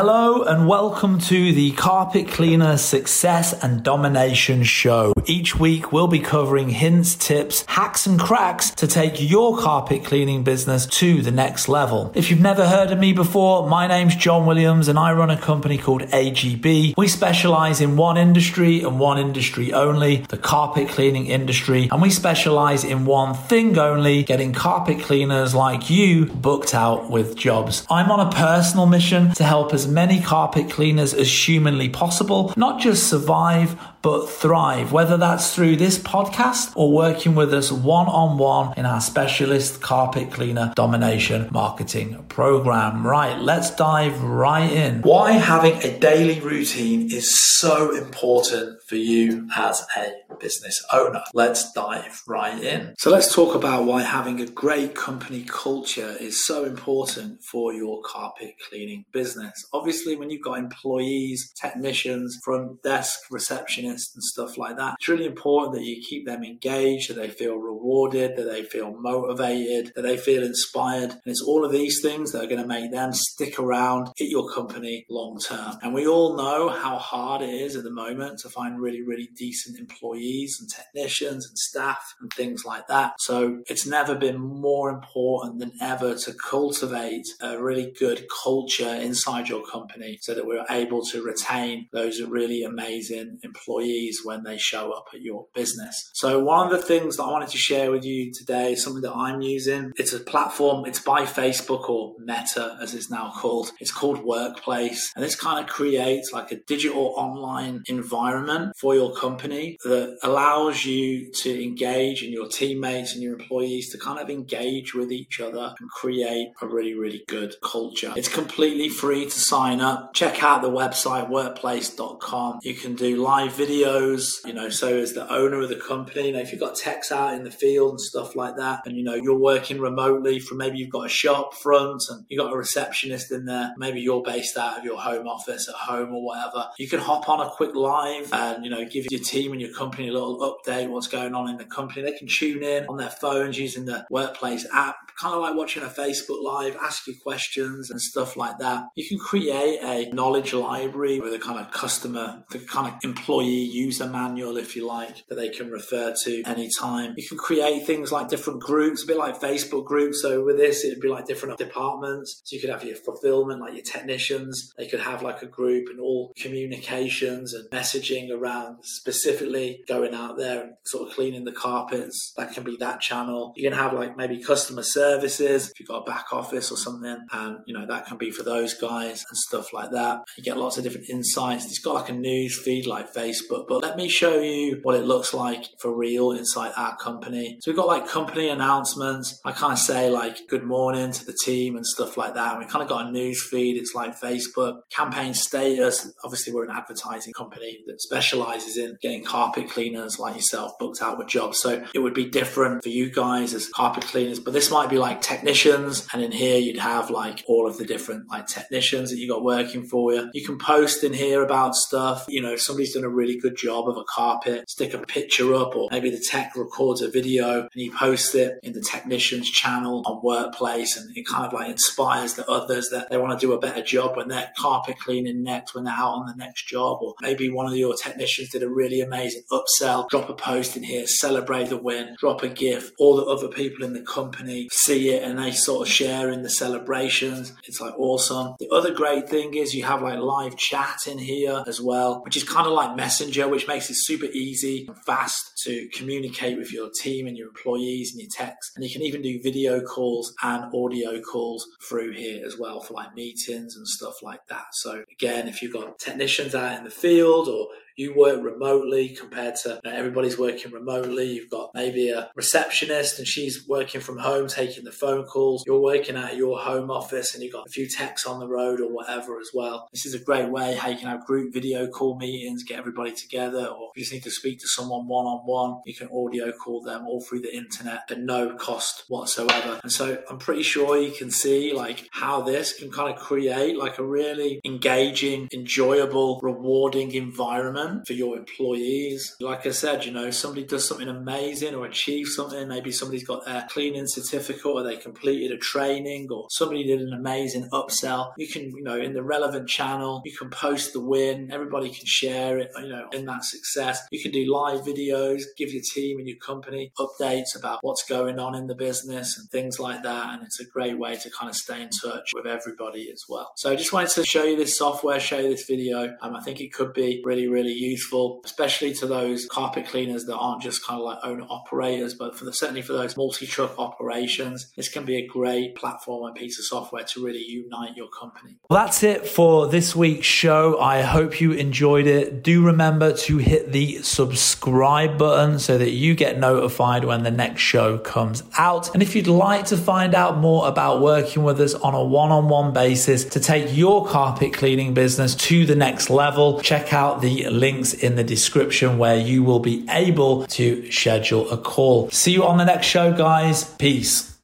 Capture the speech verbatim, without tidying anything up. Hello and welcome to the Carpet Cleaner Success and Domination Show. Each week we'll be covering hints, tips, hacks and cracks to take your carpet cleaning business to the next level. If you've never heard of me before, my name's John Williams and I run a company called A G B. We specialize in one industry and one industry only, the carpet cleaning industry, and we specialize in one thing only, getting carpet cleaners like you booked out with jobs. I'm on a personal mission to help as many carpet cleaners as humanly possible, not just survive, but thrive, whether that's through this podcast or working with us one-on-one in our specialist carpet cleaner domination marketing program. Right, let's dive right in. Why having a daily routine is so important for you as a business owner. Let's dive right in. So let's talk about why having a great company culture is so important for your carpet cleaning business. Obviously, when you've got employees, technicians, front desk, receptionists, and stuff like that, it's really important that you keep them engaged, that they feel rewarded, that they feel motivated, that they feel inspired. And it's all of these things that are going to make them stick around at your company long term. And we all know how hard it is at the moment to find really, really decent employees and technicians and staff and things like that. So it's never been more important than ever to cultivate a really good culture inside your company so that we're able to retain those really amazing employees when they show up at your business. So one of the things that I wanted to share with you today is something that I'm using. It's a platform, it's by Facebook, or Meta as it's now called. It's called Workplace, and this kind of creates like a digital online environment for your company that allows you to engage and your teammates and your employees to kind of engage with each other and create a really, really good culture. It's completely free to sign up. Check out the website workplace dot com. You can do live videos, you know, so as the owner of the company, you know, if you've got techs out in the field and stuff like that, and you know, you're working remotely from, maybe you've got a shop front and you've got a receptionist in there, maybe you're based out of your home office at home or whatever, you can hop on a quick live and, you know, give your team and your company a little update what's going on in the company. They can tune in on their phones using the Workplace app, kind of like watching a Facebook live, ask you questions and stuff like that. You can create a knowledge library with a kind of customer, the kind of employee user manual, if you like, that they can refer to anytime. You can create things like different groups, a bit like Facebook groups. So with this, it'd be like different departments. So you could have your fulfillment, like your technicians. They could have like a group and all communications and messaging around specifically going out there and sort of cleaning the carpets. That can be that channel. You can have like maybe customer services, if you've got a back office or something. And, you know, that can be for those guys and stuff like that. You get lots of different insights. It's got like a news feed like Facebook, but let me show you what it looks like for real inside our company. So we've got like company announcements. I kind of say like good morning to the team and stuff like that. And we kind of got a news feed. It's like Facebook campaign status. Obviously we're an advertising company that specializes in getting carpet cleaners like yourself booked out with jobs. So it would be different for you guys as carpet cleaners, but this might be like technicians. And in here you'd have like all of the different like technicians that you got working for you. You can post in here about stuff. You know, if somebody's done a really good job of a carpet, stick a picture up, or maybe the tech records a video and you post it in the technician's channel on Workplace, and it kind of like inspires the others that they want to do a better job when they're carpet cleaning next, when they're out on the next job. Or maybe one of your technicians did a really amazing upsell. Drop a post in here, celebrate the win, drop a GIF. All the other people in the company see it and they sort of share in the celebrations. It's like awesome. The other great thing is you have like live chat in here as well, which is kind of like Messenger, which makes it super easy and fast to communicate with your team and your employees and your techs. And you can even do video calls and audio calls through here as well for like meetings and stuff like that. So again, if you've got technicians out in the field, or you work remotely compared to, you know, everybody's working remotely. You've got maybe a receptionist and she's working from home, taking the phone calls. You're working out of your home office and you've got a few techs on the road or whatever as well. This is a great way how you can have group video call meetings, get everybody together, or if you just need to speak to someone one-on-one, you can audio call them all through the internet at no cost whatsoever. And so I'm pretty sure you can see like how this can kind of create like a really engaging, enjoyable, rewarding environment learn for your employees. Like I said, you know, somebody does something amazing or achieves something. Maybe somebody's got their cleaning certificate or they completed a training or somebody did an amazing upsell. You can, you know, in the relevant channel, you can post the win. Everybody can share it, you know, in that success. You can do live videos, give your team and your company updates about what's going on in the business and things like that. And it's a great way to kind of stay in touch with everybody as well. So I just wanted to show you this software, show you this video. Um, I think it could be really, really useful, especially to those carpet cleaners that aren't just kind of like owner operators, but for the, certainly for those multi-truck operations, this can be a great platform and piece of software to really unite your company. Well, that's it for this week's show. I hope you enjoyed it. Do remember to hit the subscribe button so that you get notified when the next show comes out. And if you'd like to find out more about working with us on a one-on-one basis to take your carpet cleaning business to the next level, check out the links in the description where you will be able to schedule a call. See you on the next show, guys. Peace.